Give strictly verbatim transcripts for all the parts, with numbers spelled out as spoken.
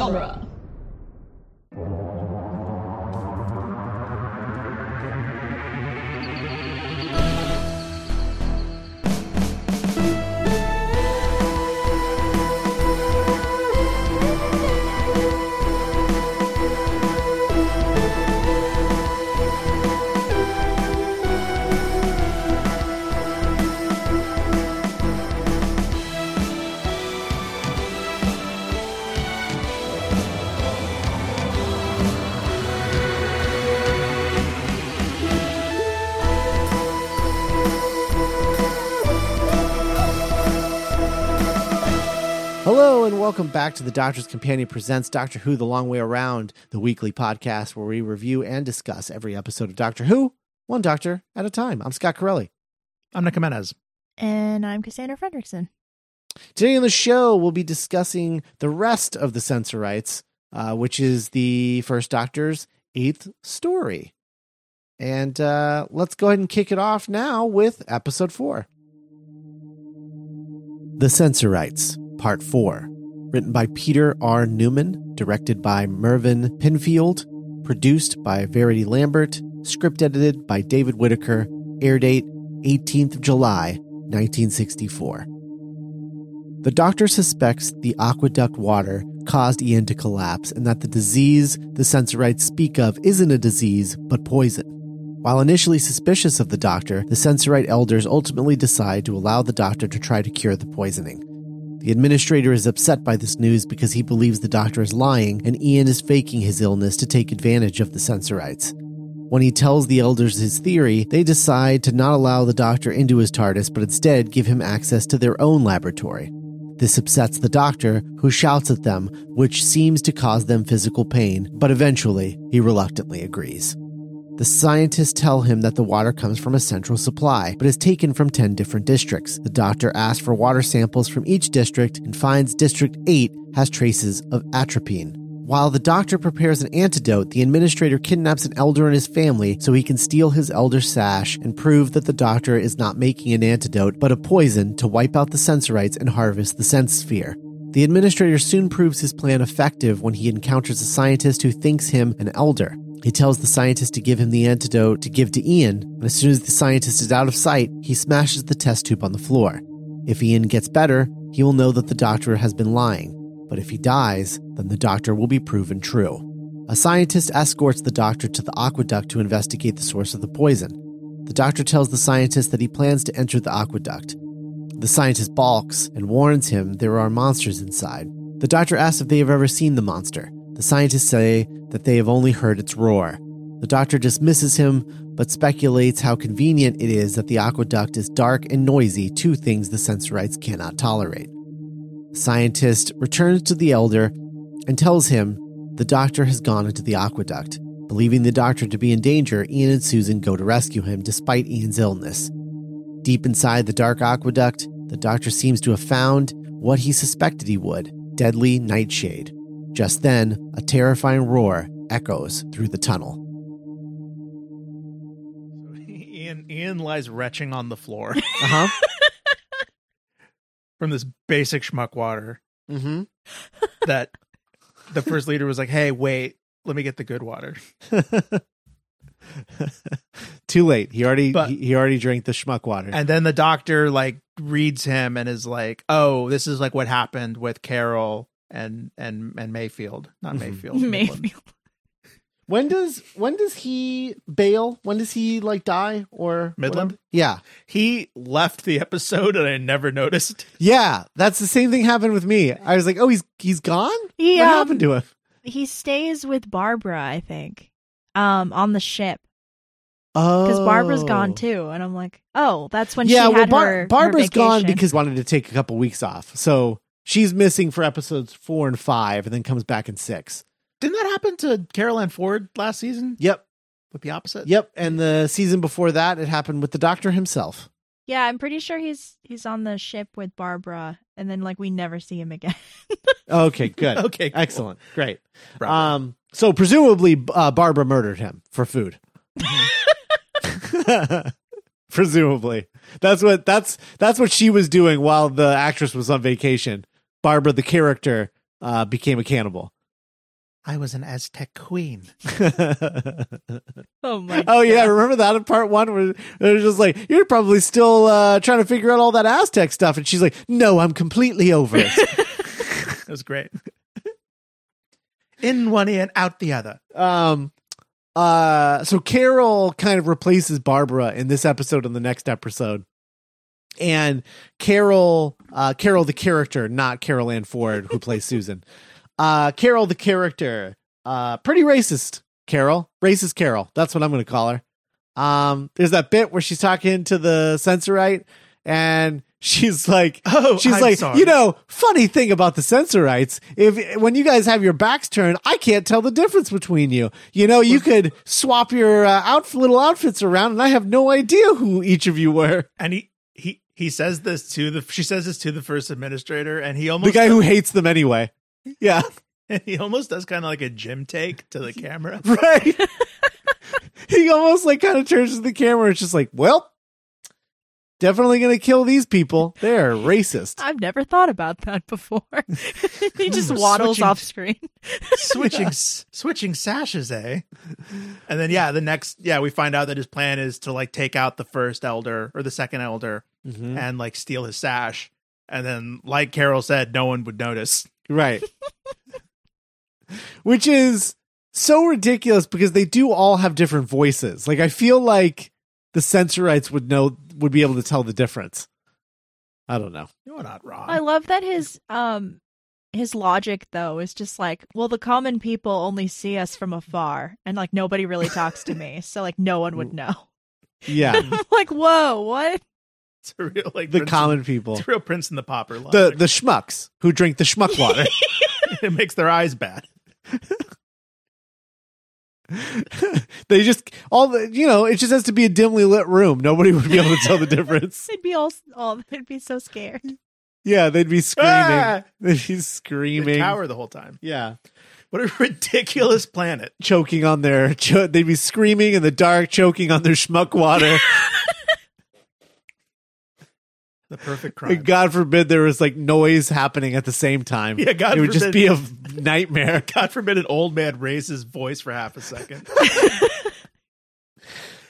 Genre. Hello and welcome back to the Doctor's Companion presents Doctor Who The Long Way Around, the weekly podcast where we review and discuss every episode of Doctor Who, one Doctor at a time. I'm Scott Corelli. I'm Nick Menes. And I'm Cassandra Fredrickson. Today on the show, we'll be discussing the rest of The Sensorites, uh, which is the First Doctor's eighth story. And uh, let's go ahead and kick it off now with episode four. The Sensorites. Part four, written by Peter R. Newman, directed by Mervyn Pinfield, produced by Verity Lambert, script edited by David Whitaker, air date eighteenth of July, nineteen sixty-four. The Doctor suspects the aqueduct water caused Ian to collapse and that the disease the Sensorites speak of isn't a disease, but poison. While initially suspicious of the Doctor, the Sensorite elders ultimately decide to allow the Doctor to try to cure the poisoning. The administrator is upset by this news because he believes the Doctor is lying and Ian is faking his illness to take advantage of the Sensorites. When he tells the elders his theory, they decide to not allow the Doctor into his TARDIS, but instead give him access to their own laboratory. This upsets the Doctor, who shouts at them, which seems to cause them physical pain, but eventually he reluctantly agrees. The scientists tell him that the water comes from a central supply, but is taken from ten different districts. The Doctor asks for water samples from each district and finds District eight has traces of atropine. While the Doctor prepares an antidote, the administrator kidnaps an elder and his family so he can steal his elder's sash and prove that the Doctor is not making an antidote, but a poison to wipe out the Sensorites and harvest the Sense Sphere. The administrator soon proves his plan effective when he encounters a scientist who thinks him an elder. He tells the scientist to give him the antidote to give to Ian, and as soon as the scientist is out of sight, he smashes the test tube on the floor. If Ian gets better, he will know that the Doctor has been lying, but if he dies, then the Doctor will be proven true. A scientist escorts the Doctor to the aqueduct to investigate the source of the poison. The Doctor tells the scientist that he plans to enter the aqueduct. The scientist balks and warns him there are monsters inside. The Doctor asks if they have ever seen the monster. The scientists say that they have only heard its roar. The Doctor dismisses him, but speculates how convenient it is that the aqueduct is dark and noisy, two things the Sensorites cannot tolerate. The scientist returns to the elder and tells him the Doctor has gone into the aqueduct. Believing the Doctor to be in danger, Ian and Susan go to rescue him despite Ian's illness. Deep inside the dark aqueduct, the Doctor seems to have found what he suspected he would, deadly nightshade. Just then, a terrifying roar echoes through the tunnel. Ian, Ian lies retching on the floor. Uh-huh. From this basic schmuck water. Mm-hmm. That the first leader was like, hey, wait, let me get the good water. Too late. He already but, he, he already drank the schmuck water. And then the Doctor like reads him and is like, oh, this is like what happened with Carol. And and and Mayfield, not Mayfield. Mayfield. When does when does he bail? When does he like die or Midland? Whatever? Yeah, he left the episode and I never noticed. Yeah, that's the same thing happened with me. I was like, oh, he's he's gone. He, what um, happened to him? He stays with Barbara, I think, um, on the ship. Oh, because Barbara's gone too, and I'm like, oh, that's when yeah, she well, had Bar- her. Barbara's her gone because she wanted to take a couple weeks off, so. She's missing for episodes four and five and then comes back in six. Didn't that happen to Carol Ann Ford last season? Yep. With the opposite? Yep. And the season before that, it happened with the Doctor himself. Yeah, I'm pretty sure he's he's on the ship with Barbara and then like we never see him again. Okay, good. Okay, cool. Excellent. Great. Bravo. Um, so presumably uh, Barbara murdered him for food. Presumably. That's what that's that's what she was doing while the actress was on vacation. Barbara, the character, uh, became a cannibal. I was an Aztec queen. Oh my! Oh yeah, God. Remember that in part one where they're just like, "You're probably still uh, trying to figure out all that Aztec stuff," and she's like, "No, I'm completely over it." That was great. In one ear and out the other. Um. Uh. So Carol kind of replaces Barbara in this episode and the next episode, and Carol, uh, Carol the character, not Carol Ann Ford who plays Susan. Uh, Carol, the character, uh, pretty racist, Carol, racist Carol. That's what I'm going to call her. Um, there's that bit where she's talking to the Sensorite and she's like, oh, she's I'm like, sorry. You know, funny thing about the Sensorites, if when you guys have your backs turned, I can't tell the difference between you. You know, you could swap your uh, outf- little outfits around and I have no idea who each of you were. And he, he, he says this to the, she says this to the first administrator and he almost, the guy who hates them anyway. Yeah. And he almost does kind of like a gym take to the camera. Right. He almost like kind of turns to the camera. It's just like, well, definitely going to kill these people. They're racist. I've never thought about that before. He just waddles switching, off screen. switching, yeah. s- switching sashes, eh? And then, yeah, the next, yeah, we find out that his plan is to like take out the first elder or the second elder mm-hmm. and like steal his sash. And then, like Carol said, no one would notice. Right. Which is so ridiculous because they do all have different voices. Like I feel like the Sensorites would know would be able to tell the difference. I don't know. You're not wrong. I love that his um his logic though is just like, well, the common people only see us from afar and like nobody really talks to me. So like no one would know. Yeah. I'm like, whoa, what? It's a real like the Prince common and, people. It's a real Prince and the Pauper. Logic. The the schmucks who drink the schmuck water. It makes their eyes bad. They just all the you know. It just has to be a dimly lit room. Nobody would be able to tell the difference. They'd be all all. They'd be so scared. Yeah, they'd be screaming. Ah! They'd be screaming. They'd cower the whole time. Yeah. What a ridiculous planet. Choking on their. Cho- they'd be screaming in the dark, choking on their schmuck water. The perfect crime. God forbid there was like noise happening at the same time. Yeah, God it would forbid. Just be a nightmare. God forbid an old man raise his voice for half a second.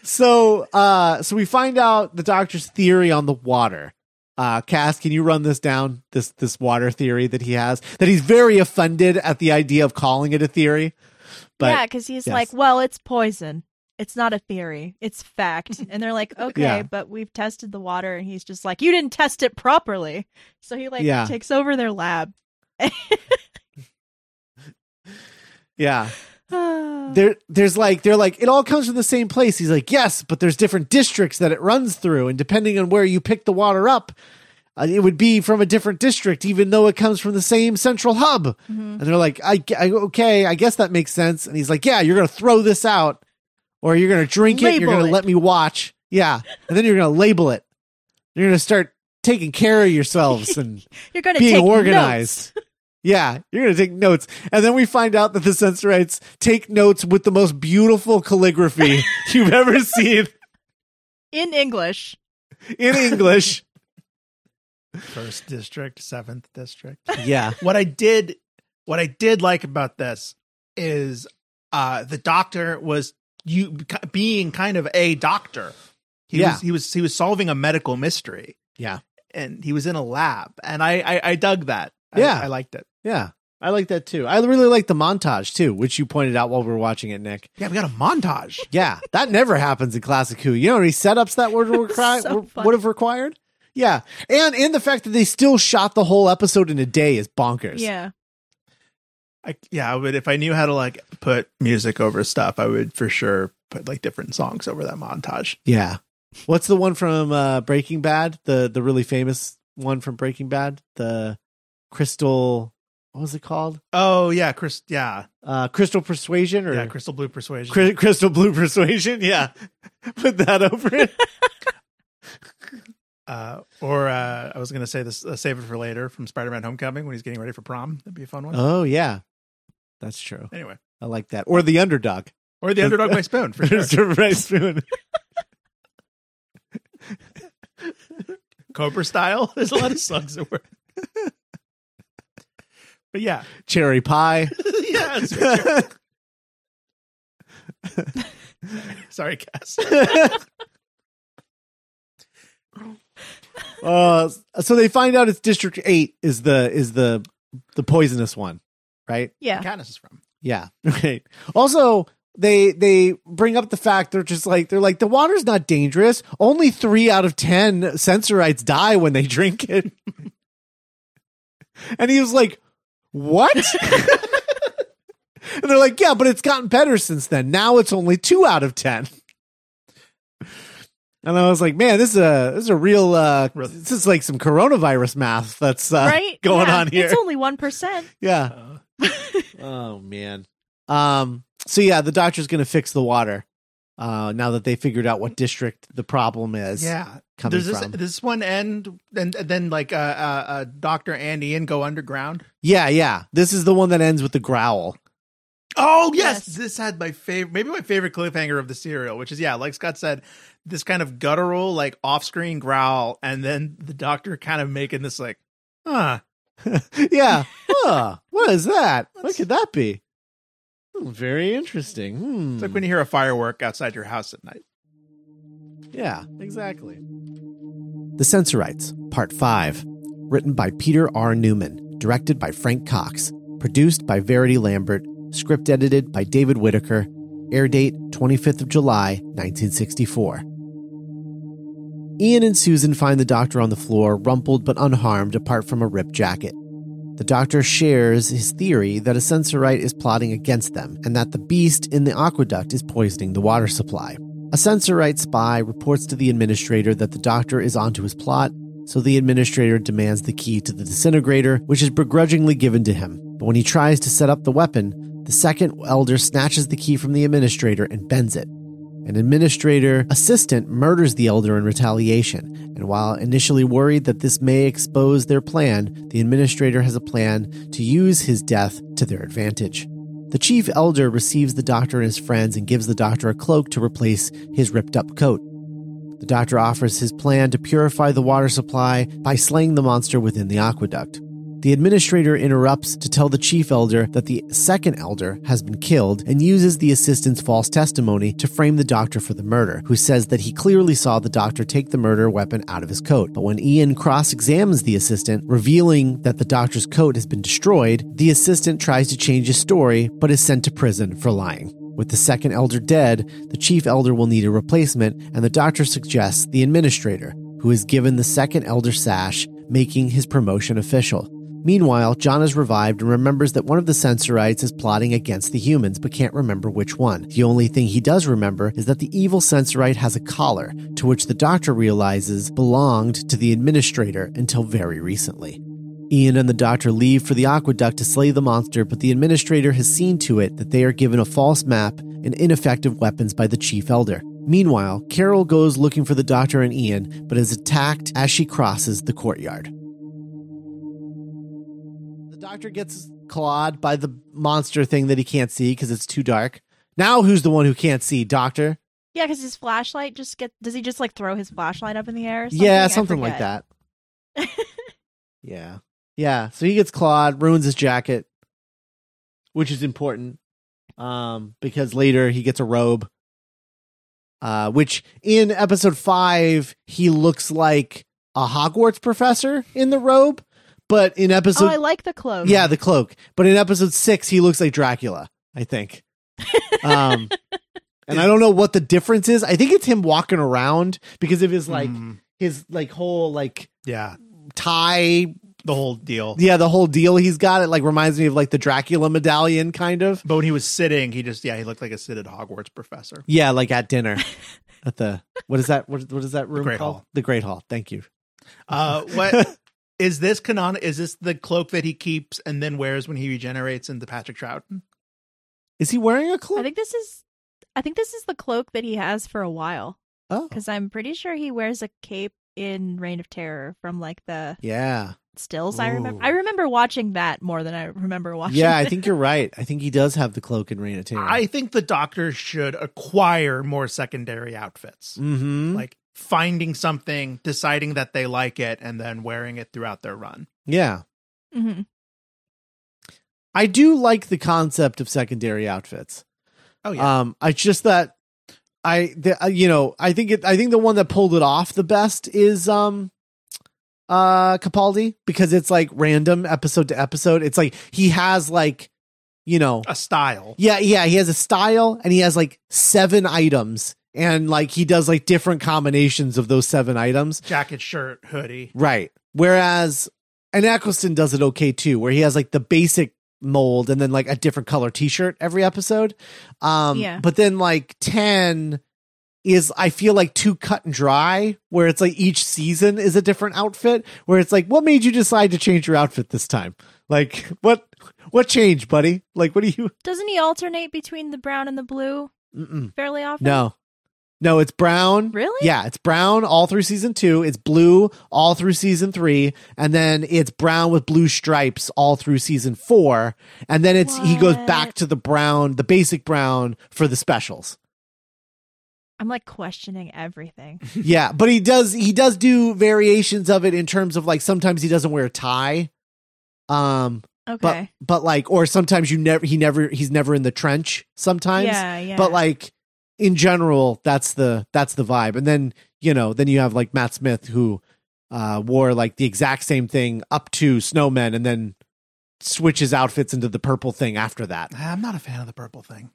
so, uh, so we find out the doctor's theory on the water. Uh, Cass, can you run this down? This this water theory that he has that he's very offended at the idea of calling it a theory. But, yeah, because he's yes. like, well, it's poison. It's not a theory. It's fact. And they're like, okay, yeah. but we've tested the water. And he's just like, you didn't test it properly. So he like yeah. takes over their lab. yeah. there, There's like, they're like, it all comes from the same place. He's like, yes, but there's different districts that it runs through. And depending on where you pick the water up, uh, it would be from a different district, even though it comes from the same central hub. Mm-hmm. And they're like, I, I okay, I guess that makes sense. And he's like, yeah, you're going to throw this out. Or you're going to drink label it, you're going to let me watch. Yeah. And then you're going to label it. You're going to start taking care of yourselves and you're gonna being take organized. Notes. Yeah. You're going to take notes. And then we find out that the Sensorites take notes with the most beautiful calligraphy you've ever seen. In English. In English. First district, seventh district. Yeah. What I did, what I did like about this is uh, the doctor was you being kind of a doctor. He yeah. was he was he was solving a medical mystery. Yeah. And he was in a lab. And I I, I dug that. I, yeah. I liked it. Yeah. I like that too. I really like the montage too, which you pointed out while we were watching it, Nick. Yeah, we got a montage. Yeah. That never happens in Classic Who. You know how many setups that would require so would have required? Yeah. And and the fact that they still shot the whole episode in a day is bonkers. Yeah. I, yeah, but if I knew how to like put music over stuff, I would for sure put like different songs over that montage. Yeah. What's the one from uh, Breaking Bad? The the really famous one from Breaking Bad? The Crystal, what was it called? Oh, yeah. Chris, yeah. Uh, Crystal Persuasion or yeah, Crystal Blue Persuasion. Cri- Crystal Blue Persuasion. Yeah. Put that over it. Uh, or uh, I was going to say this, uh, save it for later from Spider-Man Homecoming when he's getting ready for prom. That'd be a fun one. Oh, yeah. That's true. Anyway, I like that. Or the underdog. Or the underdog by Spoon, for sure. By Spoon. Cobra style. There's a lot of songs that work. But yeah. Cherry pie. Yes. for sure. Sorry, Cass. uh, so they find out it's District Eight is the is the the poisonous one, right? Yeah, Katniss is from. Yeah, right. Also, they they bring up the fact they're just like they're like the water's not dangerous. Only three out of ten Sensorites die when they drink it. And he was like, "What?" And they're like, "Yeah, but it's gotten better since then. Now it's only two out of ten." And I was like, man, this is a this is a real uh, this is like some coronavirus math that's uh, right? going yeah, on here. It's only one percent. Yeah. Oh man. Um. So yeah, the doctor's going to fix the water. Uh. Now that they figured out what district the problem is. Yeah. Does this from. this one end and then like uh, uh, uh Doctor and Ian go underground? Yeah. Yeah. This is the one that ends with the growl. Oh yes. yes, this had my favorite, maybe my favorite cliffhanger of the serial, which is yeah, like Scott said, this kind of guttural, like off-screen growl, and then the doctor kind of making this like, huh, yeah, huh, what is that? That's, what could that be? Oh, very interesting. Hmm. It's like when you hear a firework outside your house at night. Yeah, exactly. The Sensorites, Part Five, written by Peter R. Newman, directed by Frank Cox, produced by Verity Lambert. Script edited by David Whitaker. Air date twenty-fifth of July, nineteen sixty-four. Ian and Susan find the doctor on the floor, rumpled but unharmed apart from a ripped jacket. The doctor shares his theory that a Sensorite is plotting against them and that the beast in the aqueduct is poisoning the water supply. A Sensorite spy reports to the administrator that the doctor is onto his plot, so the administrator demands the key to the disintegrator, which is begrudgingly given to him. But when he tries to set up the weapon, the second elder snatches the key from the administrator and bends it. An administrator assistant murders the elder in retaliation, and while initially worried that this may expose their plan, the administrator has a plan to use his death to their advantage. The chief elder receives the doctor and his friends and gives the doctor a cloak to replace his ripped-up coat. The doctor offers his plan to purify the water supply by slaying the monster within the aqueduct. The administrator interrupts to tell the chief elder that the second elder has been killed and uses the assistant's false testimony to frame the doctor for the murder, who says that he clearly saw the doctor take the murder weapon out of his coat. But when Ian cross-examines the assistant, revealing that the doctor's coat has been destroyed, the assistant tries to change his story but is sent to prison for lying. With the second elder dead, the chief elder will need a replacement, and the doctor suggests the administrator, who is given the second elder sash, making his promotion official. Meanwhile, John is revived and remembers that one of the Sensorites is plotting against the humans, but can't remember which one. The only thing he does remember is that the evil Sensorite has a collar, to which the doctor realizes belonged to the administrator until very recently. Ian and the doctor leave for the aqueduct to slay the monster, but the administrator has seen to it that they are given a false map and ineffective weapons by the chief elder. Meanwhile, Carol goes looking for the doctor and Ian, but is attacked as she crosses the courtyard. Doctor gets clawed by the monster thing that he can't see because it's too dark. Now who's the one who can't see, Doctor? Yeah, because his flashlight just gets... Does he just, like, throw his flashlight up in the air or something? Yeah, something like that. Yeah. Yeah, so he gets clawed, ruins his jacket, which is important um, because later he gets a robe, uh, which in episode five, he looks like a Hogwarts professor in the robe. But in episode... Oh, I like the cloak. Yeah, the cloak. But in episode six, he looks like Dracula, I think. Um, and I don't know what the difference is. I think it's him walking around because of his, like, mm. his, like, whole, like... Yeah. Tie. The whole deal. Yeah, the whole deal he's got. It, like, reminds me of, like, the Dracula medallion, kind of. But when he was sitting, he just... Yeah, he looked like a seated Hogwarts professor. Yeah, like at dinner. At the... What is that? What, what is that room the Great called? Hall. The Great Hall. Thank you. Uh, what... Is this canon? Is this the cloak that he keeps and then wears when he regenerates in the Patrick Troughton? Is he wearing a cloak? I think this is, I think this is the cloak that he has for a while. Oh, because I'm pretty sure he wears a cape in Reign of Terror from like the yeah stills. Ooh. I remember. I remember watching that more than I remember watching. Yeah, I think you're right. I think he does have the cloak in Reign of Terror. I think the Doctor should acquire more secondary outfits. Mm-hmm. Like. Finding something, deciding that they like it, and then wearing it throughout their run. Yeah. Mm-hmm. I do like the concept of secondary outfits. Oh yeah. Um, I just that I, the, uh, you know, I think it, I think the one that pulled it off the best is, um, uh, Capaldi, because it's like random episode to episode. It's like, he has like, you know, a style. Yeah. Yeah. He has a style and he has like seven items and like, he does like different combinations of those seven items. Jacket, shirt, hoodie. Right. Whereas, and Eccleston does it okay too, where he has like the basic mold and then like a different color t-shirt every episode. Um yeah. But then like ten is, I feel like, too cut and dry, where it's like each season is a different outfit, where it's like, what made you decide to change your outfit this time? Like what what changed, buddy? Like what do you... Doesn't he alternate between the brown and the blue? Mm-mm. Fairly often? No. No, it's brown. Really? Yeah, it's brown all through season two. It's blue all through season three. And then it's brown with blue stripes all through season four. And then it's what? He goes back to the brown, the basic brown for the specials. I'm like questioning everything. Yeah, but he does he does do variations of it in terms of like sometimes he doesn't wear a tie. Um Okay. But but like or sometimes you never he never he's never in the trench sometimes. Yeah, yeah. But like in general, that's the that's the vibe. And then, you know, then you have like Matt Smith, who uh, wore like the exact same thing up to Snowmen and then switches outfits into the purple thing after that. I'm not a fan of the purple thing.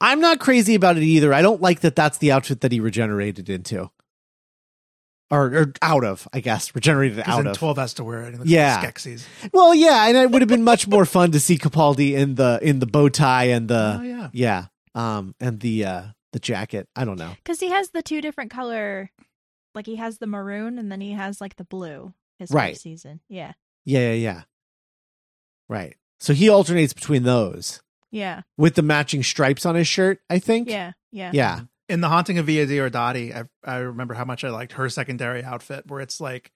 I'm not crazy about it either. I don't like that that's the outfit that he regenerated into. Or, or out of, I guess, regenerated out then of. twelve has to wear it in the yeah. Skeksis. Well, yeah, and it would have been much more fun to see Capaldi in the in the bow tie and the... Oh, yeah. Yeah, um, and the... Uh, the jacket. I don't know. Because he has the two different color, like he has the maroon and then he has like the blue his right. first season. Yeah. Yeah, yeah, yeah. Right. So he alternates between those. Yeah. With the matching stripes on his shirt, I think. Yeah, yeah. Yeah. In The Haunting of Via Diodati, I, I remember how much I liked her secondary outfit, where it's like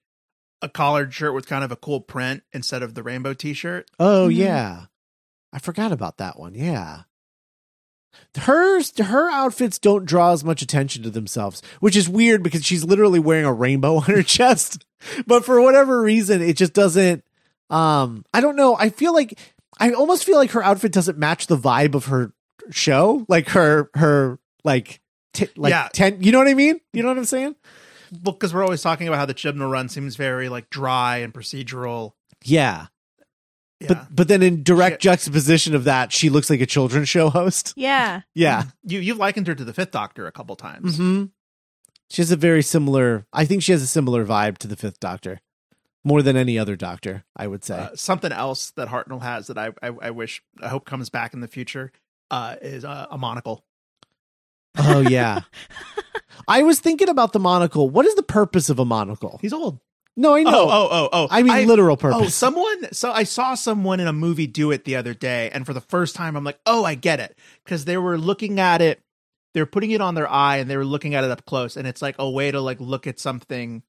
a collared shirt with kind of a cool print instead of the rainbow t-shirt. Oh, mm-hmm. Yeah. I forgot about that one. Yeah. Her her outfits don't draw as much attention to themselves, which is weird because she's literally wearing a rainbow on her chest. But for whatever reason, it just doesn't. Um, I don't know. I feel like I almost feel like her outfit doesn't match the vibe of her show, like her her like t- like yeah. ten. You know what I mean? You know what I'm saying? Well, because we're always talking about how the Chibnall run seems very like dry and procedural. Yeah. Yeah. But but then in direct she, juxtaposition of that, she looks like a children's show host. Yeah. Yeah. You, you've likened her to the Fifth Doctor a couple times. Mm-hmm. She has a very similar, I think she has a similar vibe to the Fifth Doctor. More than any other Doctor, I would say. Uh, something else that Hartnell has that I, I I wish, I hope comes back in the future uh, is uh, a monocle. Oh, yeah. I was thinking about the monocle. What is the purpose of a monocle? He's old. No, I know. Oh, oh, oh, oh. I mean, I, literal purpose. Oh, someone. So I saw someone in a movie do it the other day. And for the first time, I'm like, oh, I get it. Because they were looking at it. They're putting it on their eye and they were looking at it up close. And it's like a way to like look at something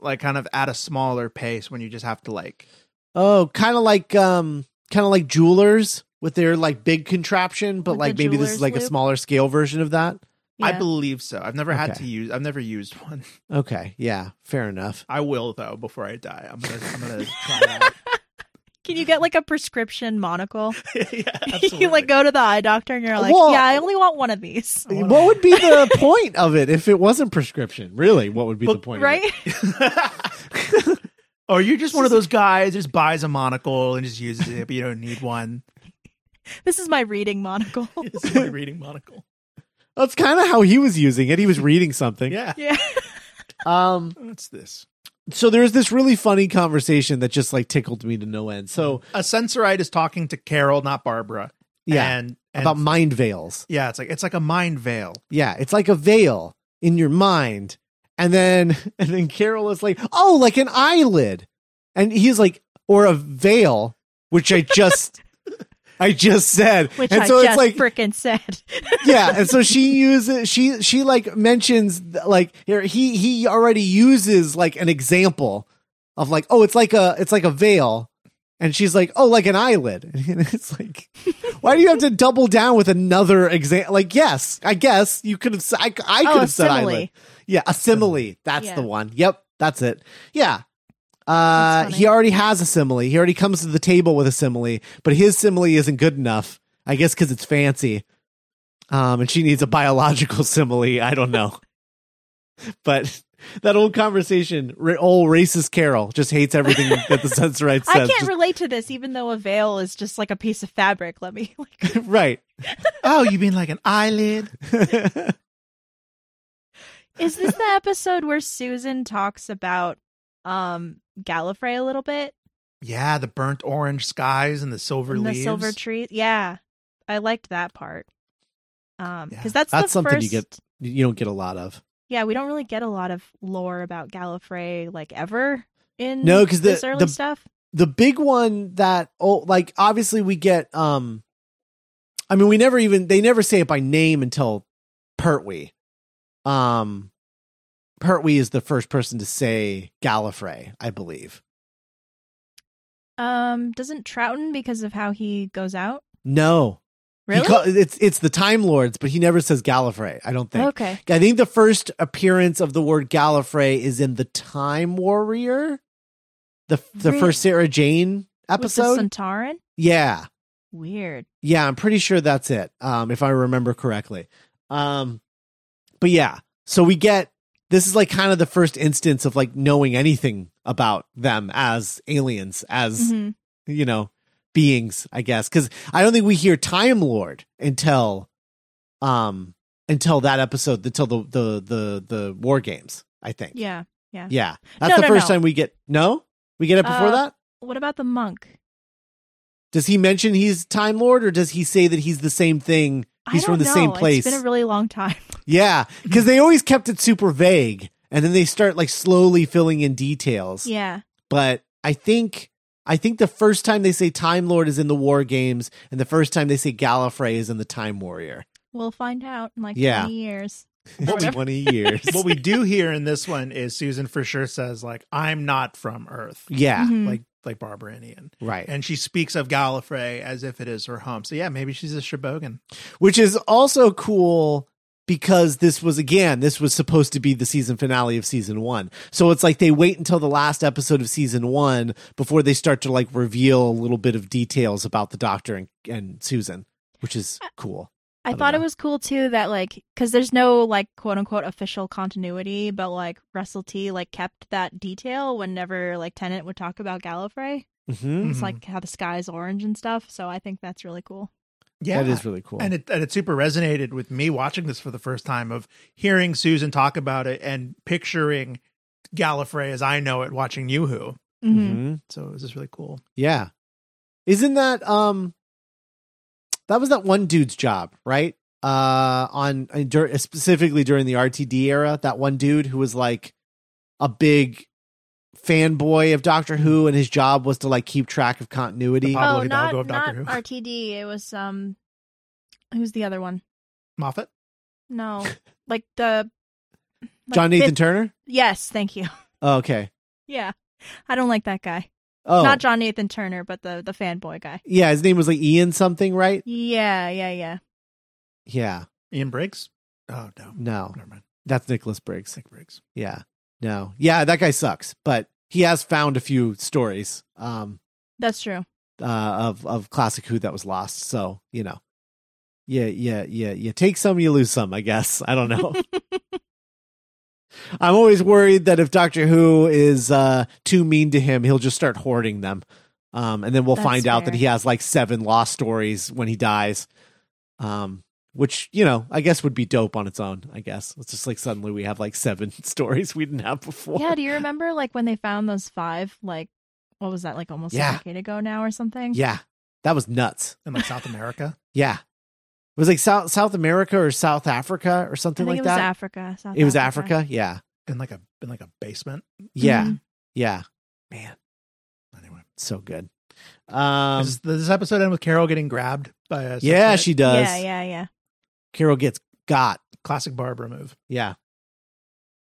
like kind of at a smaller pace when you just have to like. Oh, kind of like um, kind of like jewelers with their like big contraption. But like, like maybe this is like loop? A smaller scale version of that. Yeah. I believe so. I've never okay. had to use. I've never used one. Okay. Yeah. Fair enough. I will though. Before I die, I'm gonna. I'm gonna try that. Can you get like a prescription monocle? Yeah. Absolutely. You like go to the eye doctor and you're like, well, yeah, I only want one of these. What one. Would be the point of it if it wasn't prescription? Really, what would be but, the point? Right. Of it? Or you're just one of those guys who just buys a monocle and just uses it, but you don't need one. This is my reading monocle. This is my reading monocle. That's kind of how he was using it. He was reading something. Yeah. Yeah. um, What's this? So there's this really funny conversation that just like tickled me to no end. So a Sensorite is talking to Carol, not Barbara. Yeah. And, and about mind veils. Yeah. It's like, it's like a mind veil. Yeah. It's like a veil in your mind. And then, and then Carol is like, oh, like an eyelid. And he's like, or a veil, which I just... I just said, which and I so just it's like frickin' said, yeah. And so she uses she she like mentions like here he he already uses like an example of like oh it's like a it's like a veil, and she's like oh like an eyelid, and it's like why do you have to double down with another example? Like yes, I guess you could have I, I could oh, have said simile. Eyelid, yeah, a simile. That's yeah. the one. Yep, that's it. Yeah, Uh, he already has a simile. He already comes to the table with a simile, but his simile isn't good enough, I guess, because it's fancy. Um, and she needs a biological simile. I don't know. But that old conversation, old racist Carol just hates everything that the Sensorites says. I can't just relate to this, even though a veil is just like a piece of fabric. Let me. Like... Right. Oh, you mean like an eyelid? Is this the episode where Susan talks about um, Gallifrey a little bit? Yeah, the burnt orange skies and the silver and leaves. The silver trees. Yeah, I liked that part. Um, because yeah. that's, that's the something first... you get. You don't get a lot of. Yeah, we don't really get a lot of lore about Gallifrey, like, ever in no, the, this early the, stuff. The big one that, oh, like, obviously we get, um, I mean, we never even, they never say it by name until Pertwee. Um, Pertwee is the first person to say Gallifrey, I believe. Um, doesn't Troughton, because of how he goes out? No. Really? Call, it's it's the Time Lords, but he never says Gallifrey, I don't think. Okay. I think the first appearance of the word Gallifrey is in the Time Warrior, the the really? first Sarah Jane episode. With the Centauran? Yeah. Weird. Yeah, I'm pretty sure that's it, um, if I remember correctly. Um, but yeah, so we get, this is like kind of the first instance of like knowing anything about them as aliens, as, mm-hmm. you know, beings, I guess, because I don't think we hear Time Lord until um until that episode, until the the the, the War Games, I think. Yeah, yeah. Yeah. That's no, the no, first no. time we get no? We get it before uh, that? What about the monk? Does he mention he's Time Lord, or does he say that he's the same thing? He's I don't from the know. same place. It's been a really long time. Yeah, because they always kept it super vague, and then they start like slowly filling in details. Yeah. But I think I think the first time they say Time Lord is in the War Games, and the first time they say Gallifrey is in the Time Warrior. We'll find out in like yeah. twenty years. twenty years. What we do hear in this one is Susan for sure says, like, I'm not from Earth. Yeah. Mm-hmm. Like like Barbara and Ian. Right. And she speaks of Gallifrey as if it is her home. So yeah, maybe she's a Shibogan. Which is also cool because this was, again, this was supposed to be the season finale of season one. So it's like they wait until the last episode of season one before they start to like reveal a little bit of details about the Doctor and, and Susan, which is cool. I, I thought know. it was cool too that like, because there's no like quote unquote official continuity, but like Russell T like kept that detail whenever like Tennant would talk about Gallifrey. Mm-hmm. It's like how the sky's orange and stuff. So I think that's really cool. Yeah, that is really cool. And it and it super resonated with me watching this for the first time, of hearing Susan talk about it and picturing Gallifrey as I know it, watching New Who. Mm-hmm. So it was just really cool. Yeah. Isn't that, um, that was that one dude's job, right? Uh, on specifically during the R T D era, that one dude who was like a big fanboy of Doctor Who, and his job was to like keep track of continuity. Oh, not, of Doctor not Who. R T D. It was um, who's the other one? Moffat. No, like the like John Nathan fifth... Turner. Yes, thank you. Oh, okay. Yeah, I don't like that guy. Oh, not John Nathan Turner, but the the fanboy guy. Yeah, his name was like Ian something, right? Yeah, yeah, yeah, yeah. Ian Briggs. Oh no, no, never mind. That's Nicholas Briggs. Nick Briggs. Yeah. No. Yeah, that guy sucks, but he has found a few stories. Um, That's true. Uh, of of classic Who that was lost. So, you know, yeah, yeah, yeah. You take some, you lose some, I guess. I don't know. I'm always worried that if Doctor Who is uh, too mean to him, he'll just start hoarding them. Um, and then we'll That's find fair. out that he has like seven lost stories when he dies, um, which, you know, I guess would be dope on its own, I guess. It's just like suddenly we have like seven stories we didn't have before. Yeah, do you remember like when they found those five, like, what was that, like almost yeah. a decade ago now or something? Yeah, that was nuts. In like South America? Yeah. It was like South South America or South Africa or something like that. I think it was Africa. South it was Africa, Africa yeah. In like, a, in like a basement? Yeah, mm-hmm. yeah. Man. Anyway. So good. Um, Does this episode end with Carol getting grabbed by a... Yeah, she does. Yeah, yeah, yeah. Carol gets got. Classic Barbara move. Yeah.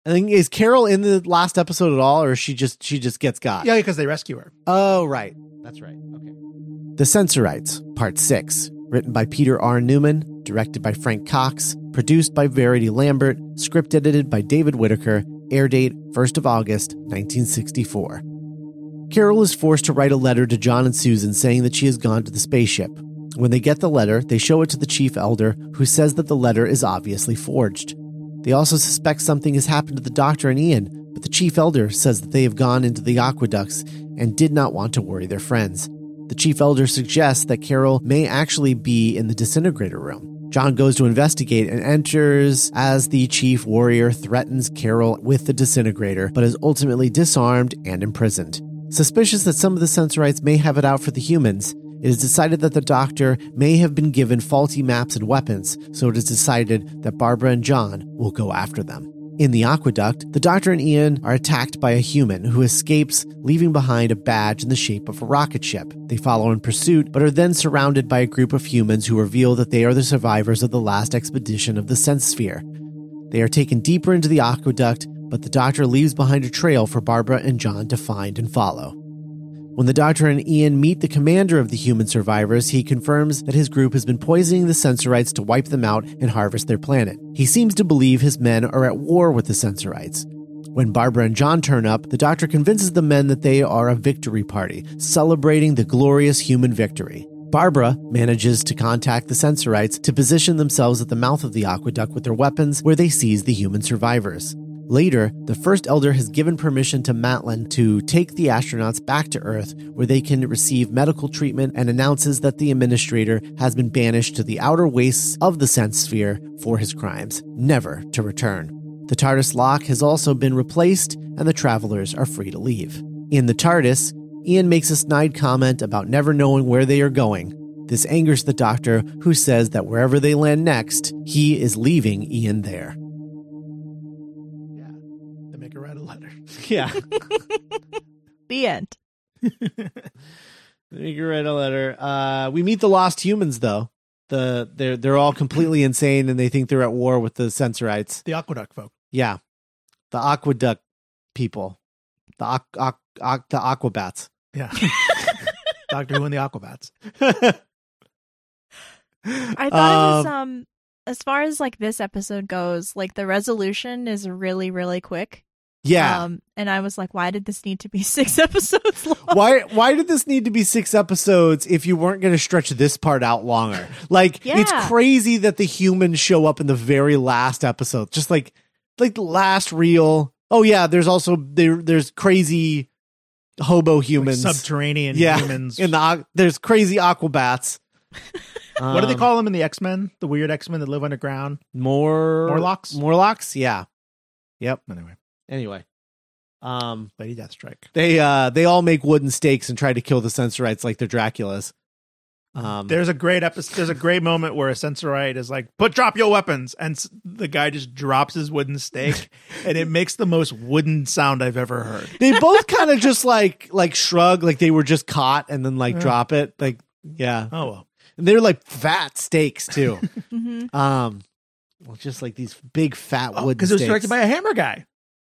I think, is Carol in the last episode at all, or is she just she just gets got? Yeah, because they rescue her. Oh, right. That's right. Okay. The Sensorites, Part six, written by Peter R. Newman, directed by Frank Cox, produced by Verity Lambert, script edited by David Whitaker, air date first of August, nineteen sixty-four. Carol is forced to write a letter to John and Susan saying that she has gone to the spaceship. When they get the letter, they show it to the chief elder, who says that the letter is obviously forged. They also suspect something has happened to the doctor and Ian, but the chief elder says that they have gone into the aqueducts and did not want to worry their friends. The chief elder suggests that Carol may actually be in the disintegrator room. John goes to investigate and enters as the chief warrior threatens Carol with the disintegrator, but is ultimately disarmed and imprisoned. Suspicious that some of the Sensorites may have it out for the humans, it is decided that the doctor may have been given faulty maps and weapons, so it is decided that Barbara and John will go after them. In the aqueduct, the doctor and Ian are attacked by a human who escapes, leaving behind a badge in the shape of a rocket ship. They follow in pursuit, but are then surrounded by a group of humans who reveal that they are the survivors of the last expedition of the Sense Sphere. They are taken deeper into the aqueduct, but the doctor leaves behind a trail for Barbara and John to find and follow. When the doctor and Ian meet the commander of the human survivors, he confirms that his group has been poisoning the Sensorites to wipe them out and harvest their planet. He seems to believe his men are at war with the Sensorites. When Barbara and John turn up, the doctor convinces the men that they are a victory party, celebrating the glorious human victory. Barbara manages to contact the Sensorites to position themselves at the mouth of the aqueduct with their weapons, where they seize the human survivors. Later, the First Elder has given permission to Matlin to take the astronauts back to Earth, where they can receive medical treatment, and announces that the administrator has been banished to the outer wastes of the Sense Sphere for his crimes, never to return. The TARDIS lock has also been replaced, and the travelers are free to leave. In the TARDIS, Ian makes a snide comment about never knowing where they are going. This angers the Doctor, who says that wherever they land next, he is leaving Ian there. Yeah. The end. You can write a letter. Uh, we meet the lost humans, though. The they're they're all completely insane, and they think they're at war with the Sensorites. The aqueduct folk. Yeah, the aqueduct people. The aqu, aqu, aqu the aquabats. Yeah. Doctor Who and the aquabats. I thought um, it was um as far as like this episode goes, like the resolution is really really quick. Yeah. Um, and I was like, why did this need to be six episodes long? Why why did this need to be six episodes if you weren't going to stretch this part out longer? Like, yeah. It's crazy that the humans show up in the very last episode. Just like, like the last reel. Oh, yeah. There's also, there. there's crazy hobo humans. Like subterranean yeah. humans. In the, there's crazy aquabats. um, what do they call them in the X-Men? The weird X-Men that live underground? More... Morlocks? Morlocks, yeah. Yep. Anyway. Anyway, um, Lady Deathstrike. They uh, they all make wooden stakes and try to kill the Sensorites like they're Draculas. Um, there's a great episode. There's a great moment where a Sensorite is like, "Put drop your weapons," and s- the guy just drops his wooden stake, and it makes the most wooden sound I've ever heard. They both kind of just like like shrug, like they were just caught, and then like yeah. drop it, like yeah. Oh well, and they're like fat stakes too. mm-hmm. Um, well, just like these big fat oh, wooden. Because it was directed by a hammer guy.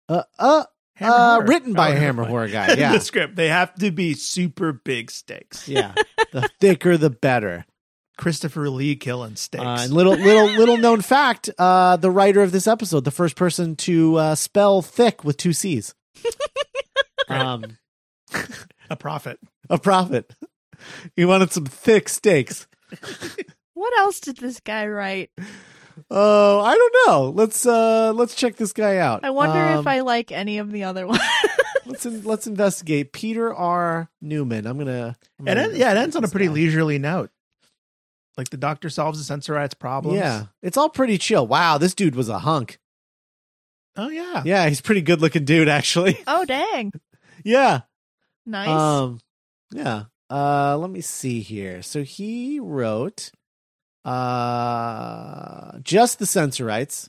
Uh, uh, uh written by oh, a hammer horror guy. Yeah. The script. They have to be super big stakes. Yeah. The thicker, the better. Christopher Lee killing stakes. Uh, and little, little, little known fact. Uh, the writer of this episode, the first person to uh, spell thick with two C's. Um, a prophet. A prophet. He wanted some thick stakes. What else did this guy write? Oh, uh, I don't know. Let's uh, let's check this guy out. I wonder um, if I like any of the other ones. let's in, let's investigate Peter R. Newman. I'm gonna. I'm gonna it end, yeah, it ends on a pretty guy. leisurely note. Like the doctor solves the Sensorites' problems. Yeah, it's all pretty chill. Wow, this dude was a hunk. Oh yeah, yeah, he's a pretty good looking dude actually. Oh dang. Yeah. Nice. Um. Yeah. Uh. Let me see here. So he wrote. Uh, just the Sensorites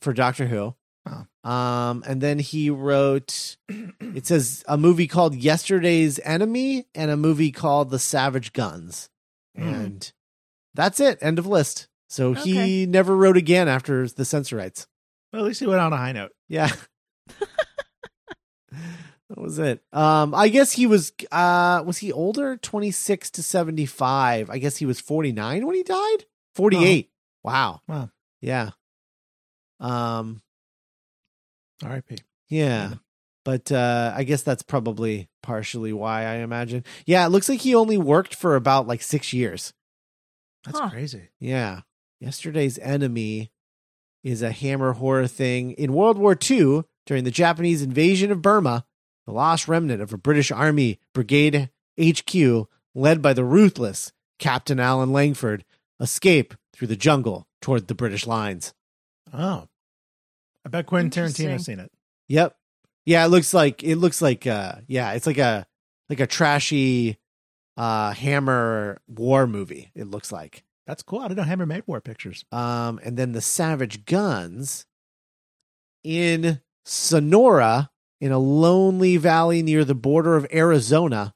for Doctor Who. Oh. Um, and then he wrote, it says a movie called Yesterday's Enemy and a movie called The Savage Guns. Mm. And that's it. End of list. So okay. He never wrote again after the Sensorites. Well, at least he went on a high note. Yeah. That was it. Um, I guess he was, uh, was he older? twenty-six to seventy-five. I guess he was forty-nine when he died? forty-eight. Oh. Wow. Wow. Yeah. Um, R I P. Yeah. But uh, I guess that's probably partially why, I imagine. Yeah, it looks like he only worked for about like six years. That's huh. crazy. Yeah. Yesterday's Enemy is a Hammer horror thing. In World War Two, during the Japanese invasion of Burma, the last remnant of a British Army Brigade H Q, led by the ruthless Captain Alan Langford, escape through the jungle toward the British lines. Oh. I bet Quentin Tarantino's seen it. Yep. Yeah, it looks like it looks like uh yeah, it's like a like a trashy uh Hammer war movie, it looks like. That's cool. I don't know Hammer made war pictures. Um, and then The Savage Guns in Sonora, in a lonely valley near the border of Arizona,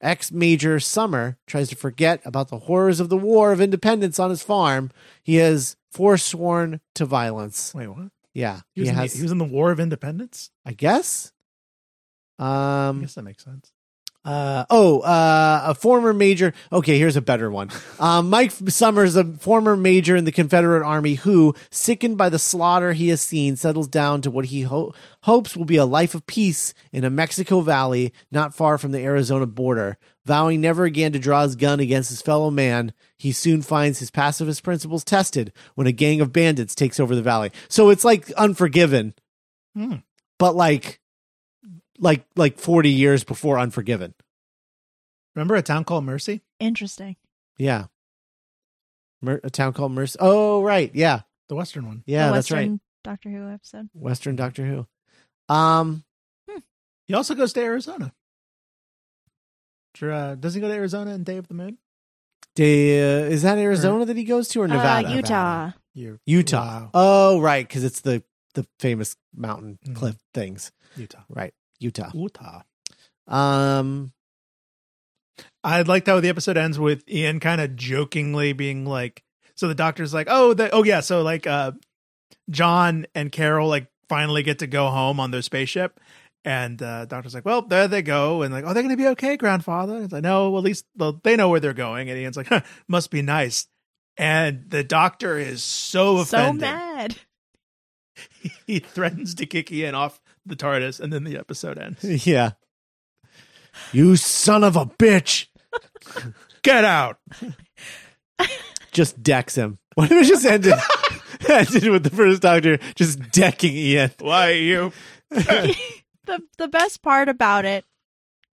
ex-Major Summer tries to forget about the horrors of the War of Independence on his farm. He has forsworn to violence. Wait, what? Yeah. He was, he, in, has, the, he was in the War of Independence? I guess. Um, I guess that makes sense. Uh, oh, uh, a former major. Okay, here's a better one. Um, Mike Summers, a former major in the Confederate Army who, sickened by the slaughter he has seen, settles down to what he ho- hopes will be a life of peace in a Mexico valley not far from the Arizona border. Vowing never again to draw his gun against his fellow man, he soon finds his pacifist principles tested when a gang of bandits takes over the valley. So it's like Unforgiven, mm. but like... Like like forty years before Unforgiven. Remember A Town Called Mercy? Interesting. Yeah. Mer- A Town Called Mercy. Oh, right. Yeah. The Western one. Yeah, the Western, that's right. Doctor Who episode. Western Doctor Who. Um, hmm. He also goes to Arizona. Uh, does he go to Arizona in Day of the Moon? Day, uh, is that Arizona or, that he goes to, or Nevada? Uh, Utah. Nevada. Utah. Wow. Oh, right. Because it's the, the famous mountain mm-hmm. cliff things. Utah. Right. Utah. Utah. Um, I like how the episode ends with Ian kind of jokingly being like, so the doctor's like, oh, the, oh yeah. So like uh, John and Carol like finally get to go home on their spaceship. And uh, doctor's like, well, there they go. And like, oh, they're going to be okay, grandfather. And it's like, no, well, at least well, they know where they're going. And Ian's like, huh, must be nice. And the doctor is so offended. So mad. He threatens to kick Ian off the TARDIS, and then the episode ends. Yeah. You son of a bitch. Get out. Just decks him. What if it just ended? Ended with the first doctor just decking Ian. Why are you? the the best part about it,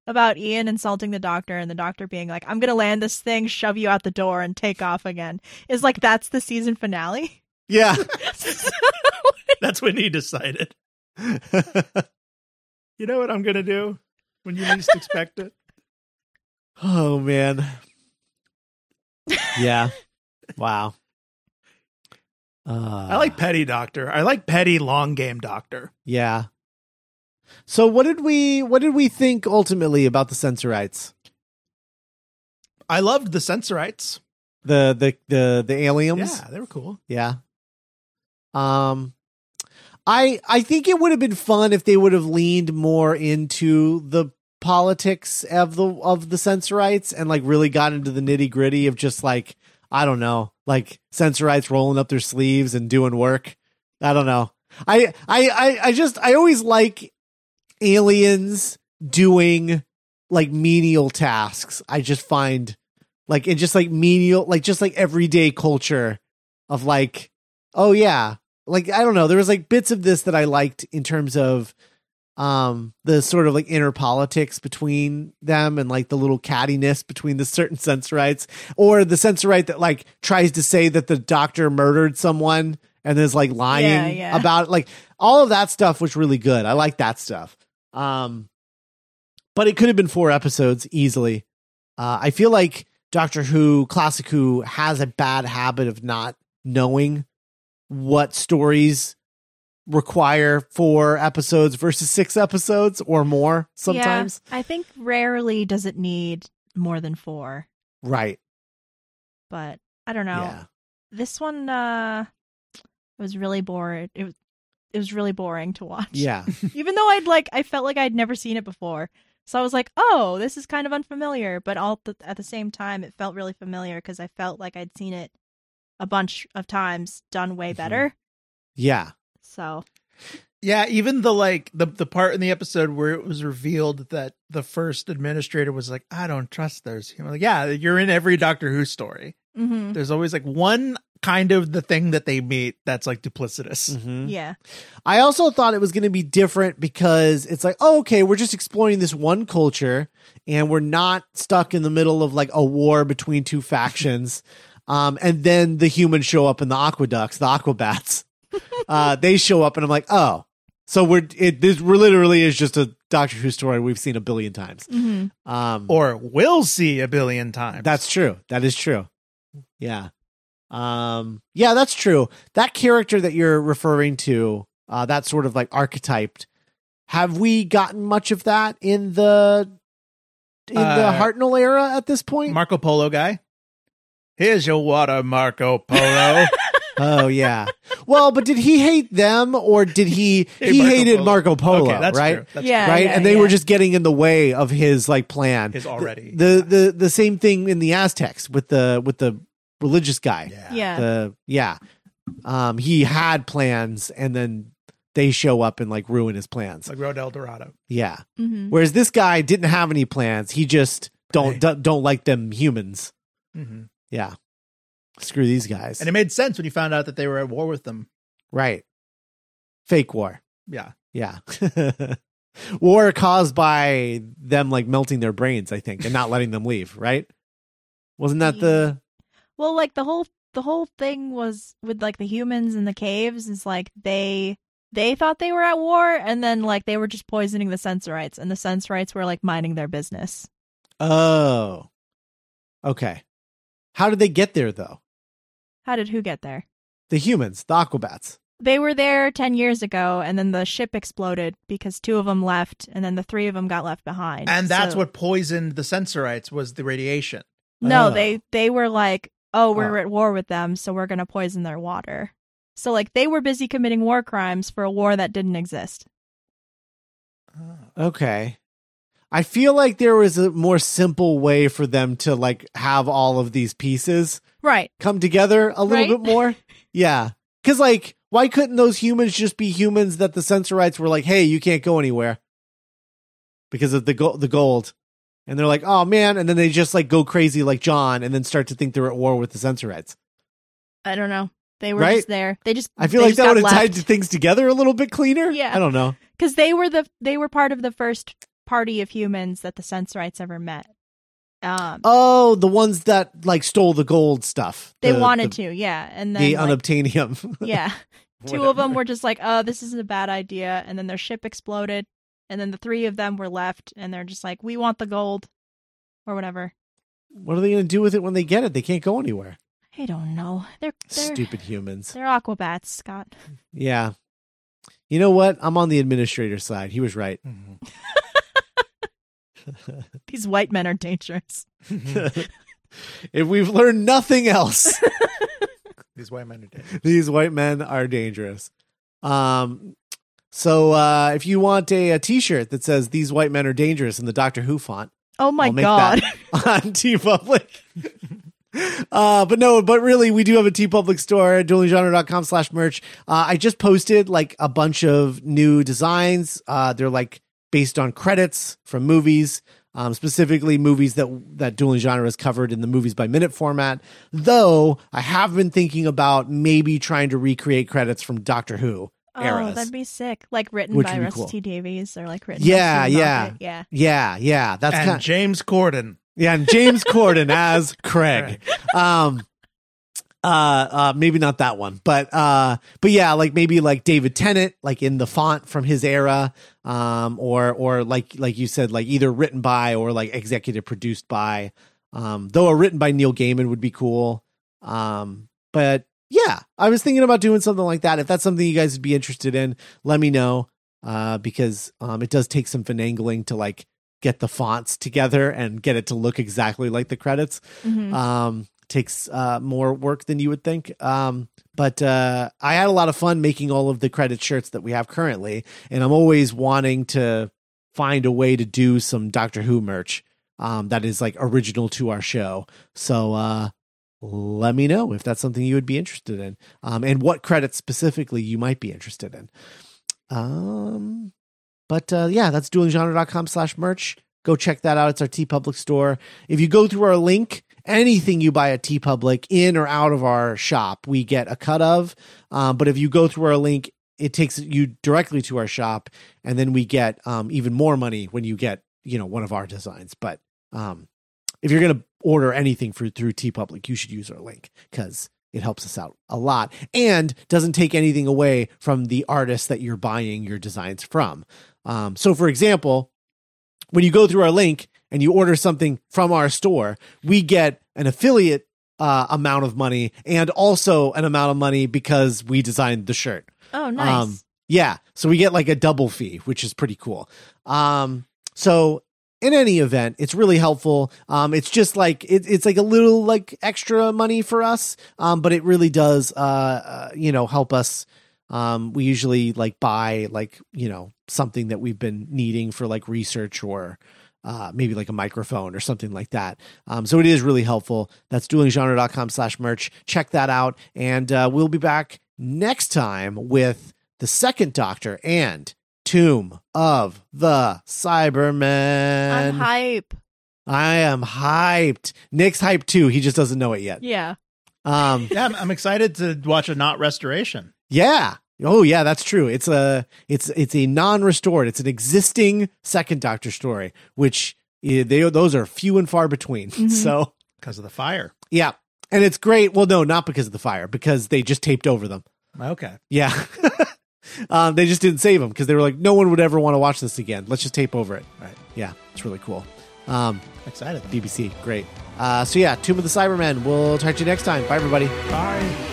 about Ian insulting the doctor and the doctor being like, I'm gonna land this thing, shove you out the door, and take off again, is like that's the season finale. Yeah. So, that's when he decided. You know what I'm gonna do when you least expect it? Oh man. Yeah. Wow. uh, I like petty doctor. I like petty long game doctor. Yeah. So what did we what did we think ultimately about the Sensorites? I loved the Sensorites. The the the the aliens. Yeah, they were cool. Yeah. Um I, I think it would have been fun if they would have leaned more into the politics of the of the Sensorites and like really got into the nitty gritty of just like, I don't know, like Sensorites rolling up their sleeves and doing work. I don't know. I I I, I just I always like aliens doing like menial tasks. I just find like it just like menial like just like everyday culture of like, oh yeah. Like, I don't know. There was like bits of this that I liked in terms of um, the sort of like inner politics between them and like the little cattiness between the certain Sensorites, or the Sensorite that like tries to say that the doctor murdered someone and is like lying yeah, yeah. about it. Like all of that stuff was really good. I like that stuff. Um, but it could have been four episodes easily. Uh, I feel like Doctor Who, Classic Who, has a bad habit of not knowing what stories require four episodes versus six episodes or more sometimes. Yeah, I think rarely does it need more than four. Right. But I don't know. Yeah. This one uh was really bored. It was it was really boring to watch. Yeah. Even though I'd like I felt like I'd never seen it before. So I was like, "Oh, this is kind of unfamiliar," but all th- at the same time it felt really familiar because I felt like I'd seen it a bunch of times done way better. Yeah. So Yeah, even the like the, the part in the episode where it was revealed that the first administrator was like, I don't trust those humans. Like, yeah, you're in every Doctor Who story. Mm-hmm. There's always like one kind of the thing that they meet that's like duplicitous. Mm-hmm. Yeah. I also thought it was going to be different because it's like, oh, okay, we're just exploring this one culture and we're not stuck in the middle of like a war between two factions. Um, and then the humans show up in the aqueducts, the aquabats. Uh, they show up and I'm like, oh. So we're it. This literally is just a Doctor Who story we've seen a billion times, mm-hmm. um, or will see a billion times. That's true. That is true. Yeah, um, yeah, that's true. That character that you're referring to, uh, that sort of like archetyped. Have we gotten much of that in the in uh, the Hartnell era at this point? Marco Polo guy. Here's your water, Marco Polo. Oh, yeah. Well, but did he hate them or did he, hey, he Marco hated Polo. Marco Polo, okay, that's right? That's yeah, right. Yeah, and they yeah. were just getting in the way of his like plan. His already. The, the, the, the same thing in the Aztecs with the, with the religious guy. Yeah. Yeah. The, yeah. Um, he had plans and then they show up and like ruin his plans. Like Road to El Dorado. Yeah. Mm-hmm. Whereas this guy didn't have any plans. He just don't, right. d- don't like them humans. Mm-hmm. Yeah. Screw these guys. And it made sense when you found out that they were at war with them. Right. Fake war. Yeah. Yeah. War caused by them like melting their brains, I think, and not letting them leave. Right. Wasn't that the. Well, like the whole the whole thing was with like the humans in the caves is like they they thought they were at war. And then like they were just poisoning the Sensorites and the Sensorites were like minding their business. Oh, OK. How did they get there, though? How did who get there? The humans, the Aquabats. They were there ten years ago, and then the ship exploded because two of them left, and then the three of them got left behind. And that's so, what poisoned the Sensorites was the radiation. No, oh. they they were like, oh, we're oh. at war with them, so we're going to poison their water. So, like, they were busy committing war crimes for a war that didn't exist. Okay. I feel like there was a more simple way for them to like have all of these pieces right come together a little right? bit more. Yeah. Cause like, why couldn't those humans just be humans that the Sensorites were like, hey, you can't go anywhere because of the go- the gold. And they're like, oh man. And then they just like go crazy like John and then start to think they're at war with the Sensorites. I don't know. They were right? just there. They just, I feel like that would have tied things together a little bit cleaner. Yeah. I don't know. Cause they were the, they were part of the first party of humans that the Sensorites ever met. Um, oh, the ones that like stole the gold stuff. They the, wanted the, to, yeah. And then the like, unobtainium. Yeah. Two of them were just like, oh, this isn't a bad idea. And then their ship exploded. And then the three of them were left. And they're just like, we want the gold or whatever. What are they going to do with it when they get it? They can't go anywhere. I don't know. They're, they're stupid humans. They're aquabats, Scott. Yeah. You know what? I'm on the administrator side. He was right. Mm-hmm. These white men are dangerous. If we've learned nothing else, these white men are dangerous. These white men are dangerous. Um, so uh, if you want a, a T-shirt that says "These white men are dangerous" in the Doctor Who font, oh my I'll make god, that on TeePublic. Uh, but no, but really, we do have a TeePublic store at dueling genre dot com slash merch. Uh, I just posted like a bunch of new designs. Uh, they're like. Based on credits from movies, um, specifically movies that that Dueling Genre has covered in the Movies by Minute format. Though I have been thinking about maybe trying to recreate credits from Doctor Who eras. Oh, that'd be sick! Like written by Russell cool. T Davies, or like written. Yeah, yeah, yeah, yeah, yeah. That's and kinda... James Corden. Yeah, and James Corden as Craig. Um, uh, uh, maybe not that one, but uh, but yeah, like maybe like David Tennant, like in the font from his era. Um, or, or like, like you said, like either written by or like executive produced by, um, though a written by Neil Gaiman would be cool. Um, but yeah, I was thinking about doing something like that. If that's something you guys would be interested in, let me know. Uh, because, um, it does take some finagling to like get the fonts together and get it to look exactly like the credits. Mm-hmm. Um, takes, uh, more work than you would think. Um, But uh, I had a lot of fun making all of the credit shirts that we have currently. And I'm always wanting to find a way to do some Doctor Who merch um, that is like original to our show. So uh, let me know if that's something you would be interested in um, and what credits specifically you might be interested in. Um, but uh, yeah, that's dueling genre dot com slash merch. Go check that out. It's our TeePublic store. If you go through our link, anything you buy at TeePublic in or out of our shop, we get a cut of. Um, but if you go through our link, it takes you directly to our shop, and then we get um, even more money when you get, you know, one of our designs. But um, if you're going to order anything for, through TeePublic, you should use our link because it helps us out a lot and doesn't take anything away from the artist that you're buying your designs from. Um, so, for example, when you go through our link and you order something from our store, we get an affiliate uh, amount of money and also an amount of money because we designed the shirt. Oh, nice. Um, yeah. So we get like a double fee, which is pretty cool. Um, so in any event, it's really helpful. Um, it's just like, it, it's like a little like extra money for us. Um, but it really does, uh, uh, you know, help us. Um, we usually like buy like, you know, something that we've been needing for like research or uh, maybe like a microphone or something like that. Um, so it is really helpful. That's dueling genre dot com slash merch. Check that out. And uh, we'll be back next time with the second Doctor and Tomb of the Cybermen. I'm hype. I am hyped. Nick's hyped too. He just doesn't know it yet. Yeah. Um, yeah, I'm, I'm excited to watch a not restoration. Yeah. Oh yeah, that's true. It's a it's it's a non-restored. It's an existing second Doctor story, which uh, they those are few and far between. Mm-hmm. So because of the fire. Yeah. And it's great. Well, no, not because of the fire, because they just taped over them. Okay. Yeah. Um, they just didn't save them because they were like, no one would ever want to watch this again. Let's just tape over it. Right. Yeah, it's really cool. Um, excited. B B C, great. Uh, so yeah, Tomb of the Cybermen. We'll talk to you next time. Bye, everybody. Bye.